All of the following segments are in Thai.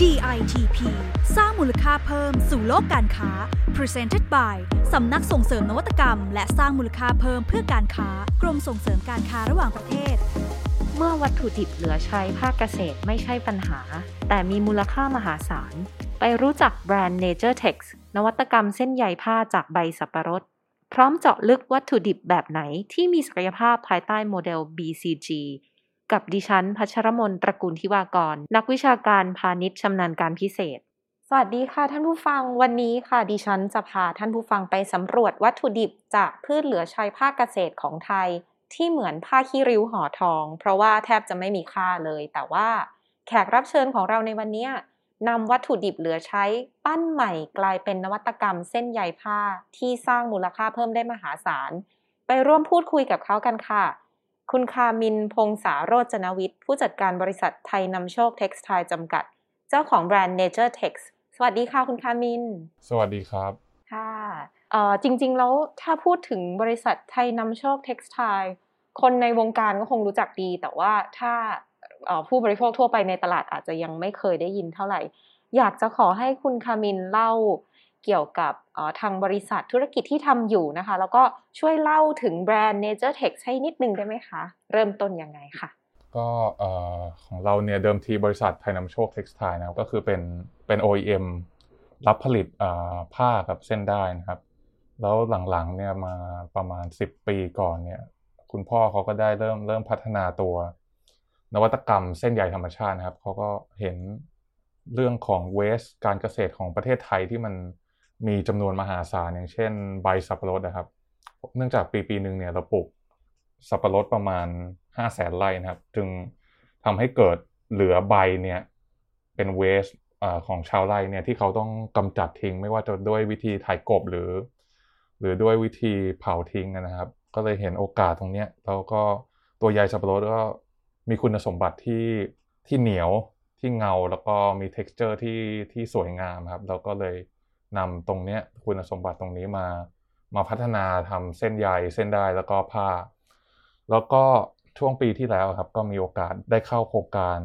DITP สร้างมูลค่าเพิ่มสู่โลกการค้า Presented by สำนักส่งเสริมนวัตกรรมและสร้างมูลค่าเพิ่มเพื่อการค้ากรมส่งเสริมการค้าระหว่างประเทศเมื่อวัตถุดิบเหลือใช้ภาคเกษตรไม่ใช่ปัญหาแต่มีมูลค่ามหาศาลไปรู้จักแบรนด์ NaturTexx นวัตกรรมเส้นใยผ้าจากใบสับปะรดพร้อมเจาะลึกวัตถุดิบแบบไหนที่มีศักยภาพภายใต้โมเดล BCG กับดิฉันพัชรมนตระกูลทิวากรนักวิชาการพาณิชย์ชำนาญการพิเศษสวัสดีค่ะท่านผู้ฟังวันนี้ค่ะดิฉันจะพาท่านผู้ฟังไปสำรวจวัตถุดิบจากพืชเหลือใช้ภาคเกษตรของไทยที่เหมือนผ้าขี้ริ้วห่อทองเพราะว่าแทบจะไม่มีค่าเลยแต่ว่าแขกรับเชิญของเราในวันนี้นำวัตถุดิบเหลือใช้ปั้นใหม่กลายเป็นนวัตกรรมเส้นใยผ้าที่สร้างมูลค่าเพิ่มได้มหาศาลไปร่วมพูดคุยกับเขากันค่ะคุณคามินพงษาโรจนวิทย์ผู้จัดการบริษัทไทยนำโชคเท็กซ์ไทล์จำกัดเจ้าของแบรนด์ NaturTexx สวัสดีค่ะคุณคามินสวัสดีครับค่ะจริงๆแล้วถ้าพูดถึงบริษัทไทยนำโชคเท็กซ์ไทล์คนในวงการก็คงรู้จักดีแต่ว่าถ้าผู้บริโภคทั่วไปในตลาดอาจจะยังไม่เคยได้ยินเท่าไหร่อยากจะขอให้คุณคามินเล่าเกี่ยวกับทางบริษัทธุรกิจที่ทำอยู่นะคะแล้วก็ช่วยเล่าถึงแบรนด์ NaturTexx ให้นิดนึงได้ไหมคะเริ่มต้นยังไงค่ะก็ของเราเนี่ยเดิมทีบริษัทไทยนำโชคเท็กซ์ไทล์นะครับก็คือเป็น OEM รับผลิตผ้ากับเส้นได้นะครับแล้วหลังๆเนี่ยมาประมาณ10ปีก่อนเนี่ยคุณพ่อเขาก็ได้เริ่มพัฒนาตัวนวัตกรรมเส้นใยธรรมชาตินะครับเขาก็เห็นเรื่องของเวสต์การเกษตรของประเทศไทยที่มันมีจำนวนมหาศาลอย่างเช่นใบสับปะรดนะครับเนื่องจากปีนึงเนี่ยเราปลูกสับปะรดประมาณ 500,000 ไร่นะครับจึงทำให้เกิดเหลือใบเนี่ยเป็นเวสต์ของชาวไร่เนี่ยที่เขาต้องกำจัดทิ้งไม่ว่าจะด้วยวิธีไถกบหรือด้วยวิธีเผาทิ้งนะครับก็เลยเห็นโอกาสตรงนี้แล้วก็ตัวใยสับปะรดก็มีคุณสมบัติที่เหนียวที่เงาแล้วก็มี texture ที่สวยงามครับแล้วก็เลยนำตรงนี้คุณสมบัติตรงนี้มาพัฒนาทำเส้นใยเส้นได้แล้วก็ผ้าแล้วก็ช่วงปีที่แล้วครับก็มีโอกาสได้เข้าโครงการ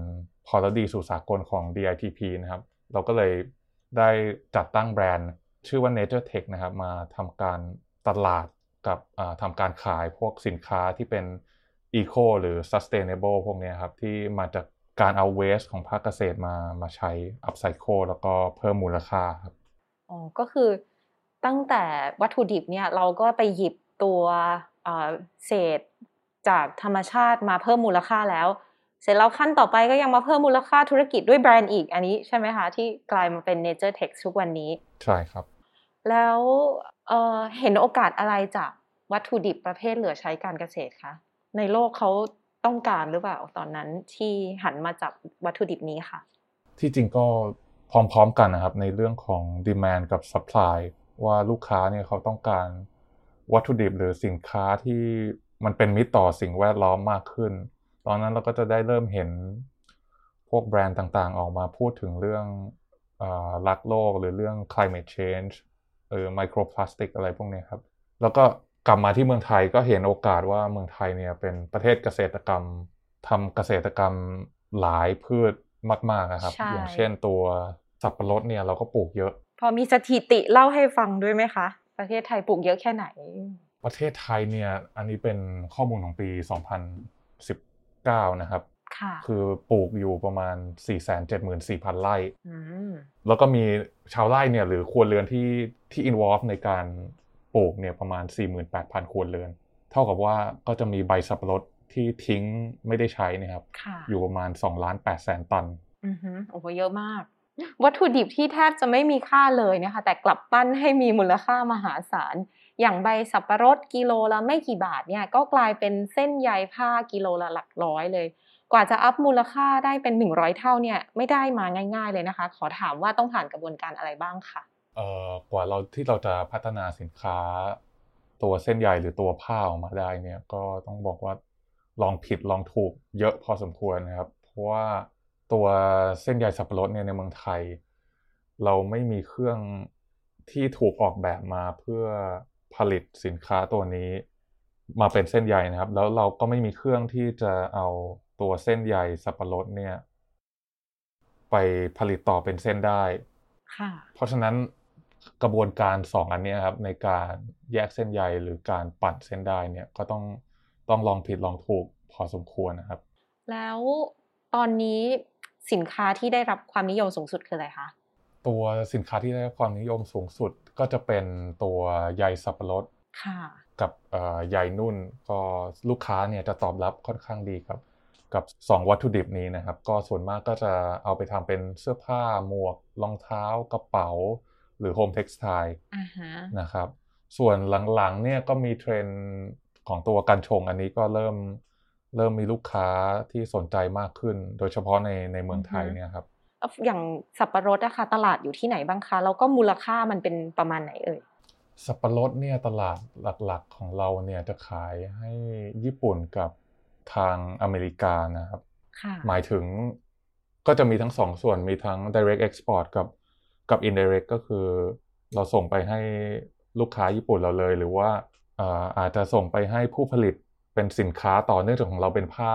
พอแล้วดีสู่สากลของ DITP นะครับเราก็เลยได้จัดตั้งแบรนด์ชื่อว่า NaturTexx นะครับมาทำการตลาดกับทำการขายพวกสินค้าที่เป็นeco หรือ sustainable พวกนี้ครับที่มาจากการเอา waste ของภาคเกษตรมาใช้ upcycle แล้วก็เพิ่มมูลค่าครับอ๋อก็คือตั้งแต่วัตถุดิบเนี่ยเราก็ไปหยิบตัวเศษจากธรรมชาติมาเพิ่มมูลค่าแล้วเสร็จแล้วขั้นต่อไปก็ยังมาเพิ่มมูลค่าธุรกิจด้วยแบรนด์อีกอันนี้ใช่ไหมคะที่กลายมาเป็น NaturTexx ทุกวันนี้ใช่ครับแล้วเห็นโอกาสอะไรจากวัตถุดิบประเภทเหลือใช้การเกษตรคะในโลกเขาต้องการหรือเปล่าตอนนั้นที่หันมาจับวัตถุดิบนี้ค่ะที่จริงก็พร้อมๆกันนะครับในเรื่องของ demand กับ supply ว่าลูกค้าเนี่ยเขาต้องการวัตถุดิบหรือสินค้าที่มันเป็นมิตรต่อสิ่งแวดล้อมมากขึ้นตอนนั้นเราก็จะได้เริ่มเห็นพวกแบรนด์ต่างๆออกมาพูดถึงเรื่องรักโลกหรือเรื่อง climate change หรือ microplastic อะไรพวกนี้ครับแล้วก็กลับมาที่เมืองไทยก็เห็นโอกาสว่าเมืองไทยเนี่ยเป็นประเทศเกษตรกรรมทำเกษตรกรรมหลายพืชมากๆนะครับอย่างเช่นตัวสับปะรดเนี่ยเราก็ปลูกเยอะพอมีสถิติเล่าให้ฟังด้วยไหมคะประเทศไทยปลูกเยอะแค่ไหนประเทศไทยเนี่ยอันนี้เป็นข้อมูลของปี2019นะครับคือปลูกอยู่ประมาณ 474,000 ไร่แล้วก็มีชาวไร่เนี่ยหรือครัวเรือนที่ involve ในการปลูกเนี่ยประมาณ 48,000 ครัวเรือนเท่ากับว่าก็จะมีใบสับปะรดที่ทิ้งไม่ได้ใช้นะครับอยู่ประมาณ 2.8 ล้านตันอือหือโอ้โหเยอะมากวัตถุดิบที่แทบจะไม่มีค่าเลยนะคะแต่กลับปั้นให้มีมูลค่ามหาศาลอย่างใบสับปะรดกิโลละไม่กี่บาทเนี่ยก็กลายเป็นเส้นใยผ้ากิโลละหลักร้อยเลยกว่าจะอัพมูลค่าได้เป็น100เท่าเนี่ยไม่ได้มาง่ายๆเลยนะคะขอถามว่าต้องผ่านกระบวนการอะไรบ้างคะกว่าเราจะพัฒนาสินค้าตัวเส้นใยหรือตัวผ้าออกมาได้เนี่ยก็ต้องบอกว่าลองผิดลองถูกเยอะพอสมควรนะครับเพราะว่าตัวเส้นใยสับปะรดเนี่ยในเมืองไทยเราไม่มีเครื่องที่ถูกออกแบบมาเพื่อผลิตสินค้าตัวนี้มาเป็นเส้นใยนะครับแล้วเราก็ไม่มีเครื่องที่จะเอาตัวเส้นใยสับปะรดเนี่ย ไปผลิตต่อเป็นเส้นได้เพราะฉะนั้นกระบวนการ2อันนี้ครับในการแยกเส้นใยหรือการปั่นเส้นได้เนี่ยก็ต้องลองผิดลองถูกพอสมควรนะครับแล้วตอนนี้สินค้าที่ได้รับความนิยมสูงสุดคืออะไรคะตัวสินค้าที่ได้รับความนิยมสูงสุดก็จะเป็นตัวใยสับปะรดกับใยนุ่นก็ลูกค้าเนี่ยจะตอบรับค่อนข้างดีครับกับ2วัตถุดิบนี้นะครับก็ส่วนมากก็จะเอาไปทำเป็นเสื้อผ้าหมวกรองเท้ากระเป๋าหรือโฮมเท็กซ์ไทล์นะครับส่วนหลังๆเนี่ยก็มีเทรนด์ของตัวการชงอันนี้ก็เริ่มมีลูกค้าที่สนใจมากขึ้นโดยเฉพาะในเมืองไทยเนี่ยครับอย่างสับปะรดอะค่ะตลาดอยู่ที่ไหนบ้างคะแล้วก็มูลค่ามันเป็นประมาณไหนเอ่ยสับปะรดเนี่ยตลาดหลักๆของเราเนี่ยจะขายให้ญี่ปุ่นกับทางอเมริกานะครับหมายถึงก็จะมีทั้งสองส่วนมีทั้ง direct export กับ indirect ก็คือเราส่งไปให้ลูกค้าญี่ปุ่นเราเลยหรือว่าอาจจะส่งไปให้ผู้ผลิตเป็นสินค้าต่อเนื่องจากของเราเป็นผ้า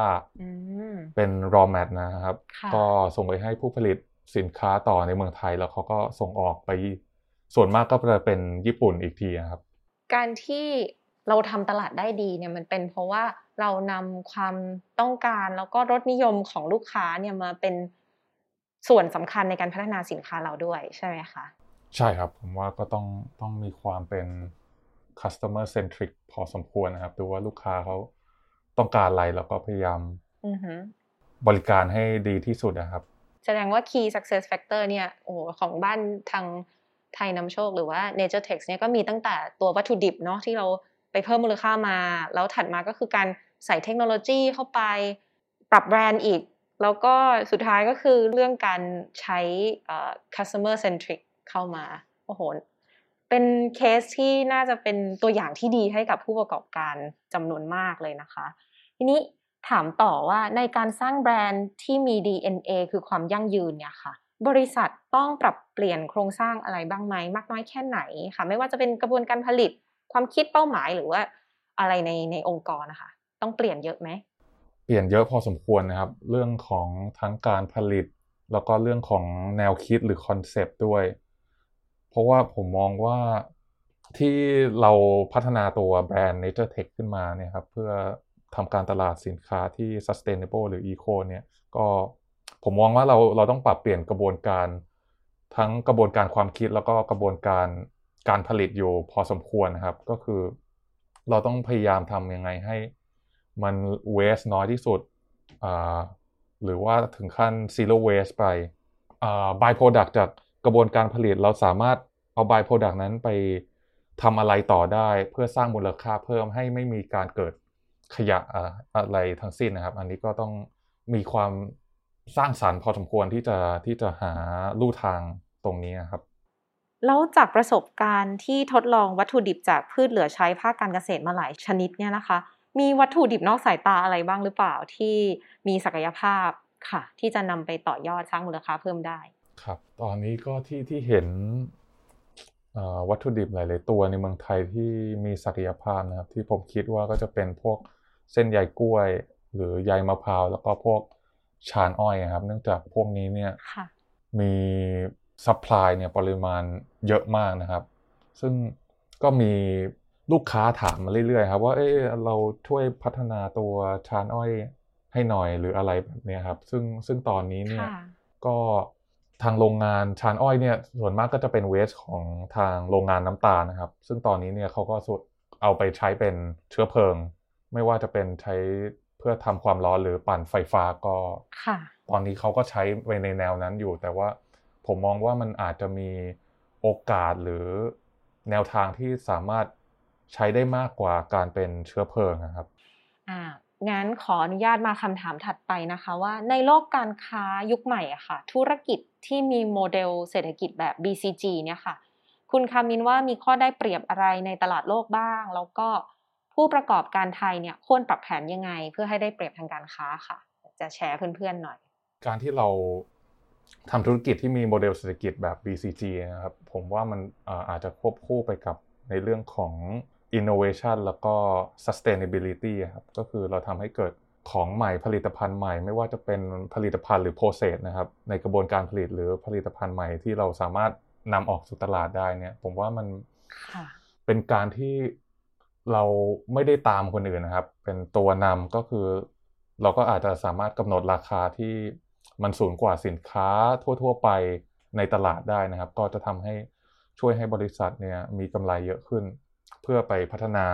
เป็น raw mat นะครับก็ส่งไปให้ผู้ผลิตสินค้าต่อในเมืองไทยแล้วเขาก็ส่งออกไปส่วนมากก็จะเป็นญี่ปุ่นอีกทีครับการที่เราทำตลาดได้ดีเนี่ยมันเป็นเพราะว่าเรานำความต้องการแล้วก็รสนิยมของลูกค้าเนี่ยมาเป็นส่วนสำคัญในการพัฒนาสินค้าเราด้วยใช่ไหมคะใช่ครับผมว่าก็ต้องมีความเป็น customer centric พอสมควรนะครับดูว่าลูกค้าเขาต้องการอะไรแล้วก็พยายามบริการให้ดีที่สุดนะครับแสดงว่า key success factor เนี่ยโอ้ของบ้านทางไทยนำโชคหรือว่า NaturTexx เนี่ยก็มีตั้งแต่ตัววัตถุดิบเนาะที่เราไปเพิ่มมูลค่ามาแล้วถัดมาก็คือการใส่เทคโนโลยีเข้าไปปรับแบรนด์อีกแล้วก็สุดท้ายก็คือเรื่องการใช้ customer centric เข้ามาโอ้โหเป็นเคสที่น่าจะเป็นตัวอย่างที่ดีให้กับผู้ประกอบการจำนวนมากเลยนะคะทีนี้ถามต่อว่าในการสร้างแบรนด์ที่มี DNA คือความยั่งยืนเนี่ยค่ะบริษัทต้องปรับเปลี่ยนโครงสร้างอะไรบ้างไหมมากน้อยแค่ไหนค่ะไม่ว่าจะเป็นกระบวนการผลิตความคิดเป้าหมายหรือว่าอะไรในองค์กรนะคะต้องเปลี่ยนเยอะไหมเปลี่ยนเยอะพอสมควรนะครับเรื่องของทั้งการผลิตแล้วก็เรื่องของแนวคิดหรือคอนเซปต์ด้วยเพราะว่าผมมองว่าที่เราพัฒนาตัวแบรนด์ NaturTexx ขึ้นมาเนี่ยครับเพื่อทำการตลาดสินค้าที่ Sustainable หรือ Eco เนี่ยก็ผมมองว่าเราต้องปรับเปลี่ยนกระบวนการทั้งกระบวนการความคิดแล้วก็กระบวนการผลิตอยู่พอสมควรนะครับก็คือเราต้องพยายามทำยังไงให้มันเวสต์น้อยที่สุดหรือว่าถึงขั้น zero waste ไปbyproduct จากกระบวนการผลิตเราสามารถเอา byproduct นั้นไปทำอะไรต่อได้เพื่อสร้างมูลค่าเพิ่มให้ไม่มีการเกิดขยะอะไรทั้งสิ้นนะครับอันนี้ก็ต้องมีความสร้างสรรค์พอสมควรที่จะหาลู่ทางตรงนี้นะครับแล้วจากประสบการณ์ที่ทดลองวัตถุดิบจากพืชเหลือใช้ภาคการเกษตรมาหลายชนิดเนี่ยนะคะมีวัตถุดิบนอกสายตาอะไรบ้างหรือเปล่าที่มีศักยภาพค่ะที่จะนำไปต่อยอดสร้างมูลค่าเพิ่มได้ครับตอนนี้ก็ที่เห็นวัตถุดิบหลายๆตัวในเมืองไทยที่มีศักยภาพนะครับที่ผมคิดว่าก็จะเป็นพวกเส้นใยกล้วยหรือใยมะพร้าวแล้วก็พวกชานอ้อยครับเนื่องจากพวกนี้เนี่ยมีซัพพลายเนี่ยปริมาณเยอะมากนะครับซึ่งก็มีลูกค้าถามมาเรื่อยๆครับว่าเราช่วยพัฒนาตัวชานอ้อยให้หน่อยหรืออะไรแบบนี้ครับซึ่งตอนนี้เนี่ยก็ทางโรงงานชานอ้อยเนี่ยส่วนมากก็จะเป็นเวสต์ของทางโรงงานน้ำตาลนะครับซึ่งตอนนี้เนี่ยเขาก็เอาไปใช้เป็นเชื้อเพลิงไม่ว่าจะเป็นใช้เพื่อทำความร้อนหรือปั่นไฟฟ้าก็ตอนนี้เขาก็ใช้ไปในแนวนั้นอยู่แต่ว่าผมมองว่ามันอาจจะมีโอกาสหรือแนวทางที่สามารถใช้ได้มากกว่าการเป็นเชื้อเพลิงนะครับงั้นขออนุญาตมาคำถามถัดไปนะคะว่าในโลกการค้ายุคใหม่อะค่ะธุรกิจที่มีโมเดลเศรษฐกิจแบบ BCG เนี่ยค่ะคุณคามินว่ามีข้อได้เปรียบอะไรในตลาดโลกบ้างแล้วก็ผู้ประกอบการไทยเนี่ยควรปรับแผนยังไงเพื่อให้ได้เปรียบทางการค้าค่ะจะแชร์เพื่อนๆหน่อยการที่เราทำธุรกิจที่มีโมเดลเศรษฐกิจแบบ BCG นะครับผมว่ามันอาจจะควบคู่ไปกับในเรื่องของ innovation แล้วก็ sustainability ครับก็คือเราทำให้เกิด ของใหม่ผลิตภัณฑ์ใหม่ไม่ว่าจะเป็นผลิตภัณฑ์หรือ process นะครับในกระบวนการผลิตหรือผลิตภัณฑ์ใหม่ที่เราสามารถนำออกสู่ตลาดได้เนี่ยผมว่ามันเป็นการที่เราไม่ได้ตามคนอื่นนะครับเป็นตัวนำก็คือเราก็อาจจะสามารถกำหนดราคาที่มันสูงกว่าสินค้าทั่วๆไปในตลาดได้นะครับก็จะทำให้ช่วยให้บริษัทเนี่ยมีกำไรเยอะขึ้นเพื่อไปพัฒนา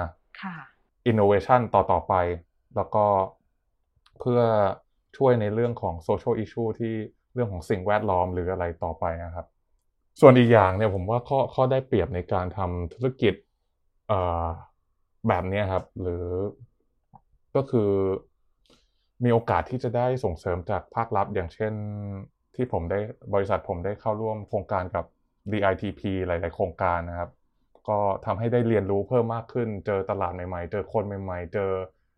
innovation ต่อไปแล้วก็เพื่อช่วยในเรื่องของ social issue ที่เรื่องของสิ่งแวดล้อมหรืออะไรต่อไปนะครับส่วนอีกอย่างเนี่ยผมว่าข้อได้เปรียบในการทำธุรกิจแบบนี้ครับหรือก็คือมีโอกาสที่จะได้ส่งเสริมจากภาครัฐอย่างเช่นที่ผมได้บริษัทผมได้เข้าร่วมโครงการกับ DITP หลายๆโครงการนะครับก็ทำให้ได้เรียนรู้เพิ่มมากขึ้นเจอตลาดใหม่ๆเจอคนใหม่ๆเจอ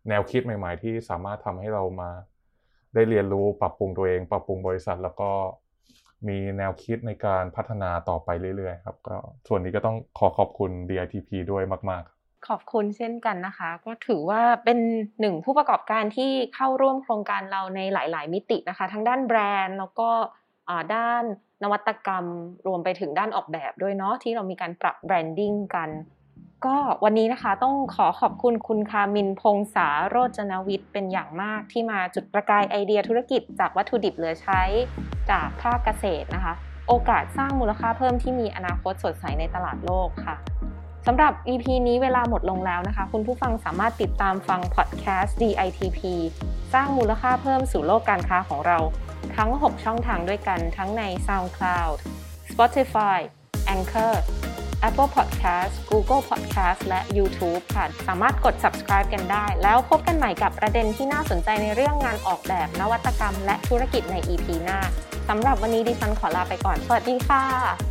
แนวคิดใหม่ๆที่สามารถทำให้เรามาได้เรียนรู้ปรับปรุงตัวเองปรับปรุงบริษัทแล้วก็มีแนวคิดในการพัฒนาต่อไปเรื่อยๆครับก็ส่วนนี้ก็ต้องขอบคุณ DITP ด้วยมากๆขอบคุณเช่นกันนะคะก็ถือว่าเป็นหนึ่งผู้ประกอบการที่เข้าร่วมโครงการเราในหลายๆมิตินะคะทั้งด้านแบรนด์แล้วก็ด้านนวัตกรรมรวมไปถึงด้านออกแบบด้วยเนาะที่เรามีการปรับแบรนดิ้งกันก็วันนี้นะคะต้องขอบคุณคุณคามินพงษาโรจนวิทย์เป็นอย่างมากที่มาจุดประกายไอเดียธุรกิจจากวัตถุดิบเหลือใช้จากภาคเกษตรนะคะโอกาสสร้างมูลค่าเพิ่มที่มีอนาคตสดใสในตลาดโลกค่ะสำหรับ EP นี้เวลาหมดลงแล้วนะคะคุณผู้ฟังสามารถติดตามฟังพอดแคสต์ DITP สร้างมูลค่าเพิ่มสู่โลกการค้าของเราทั้ง6ช่องทางด้วยกันทั้งใน SoundCloud, Spotify, Anchor Apple Podcast, Google Podcast และ YouTube ค่ะสามารถกด Subscribe กันได้แล้วพบกันใหม่กับประเด็นที่น่าสนใจในเรื่องงานออกแบบนวัตกรรมและธุรกิจใน EP หน้าสำหรับวันนี้ดิฉันขอลาไปก่อนสวัสดีค่ะ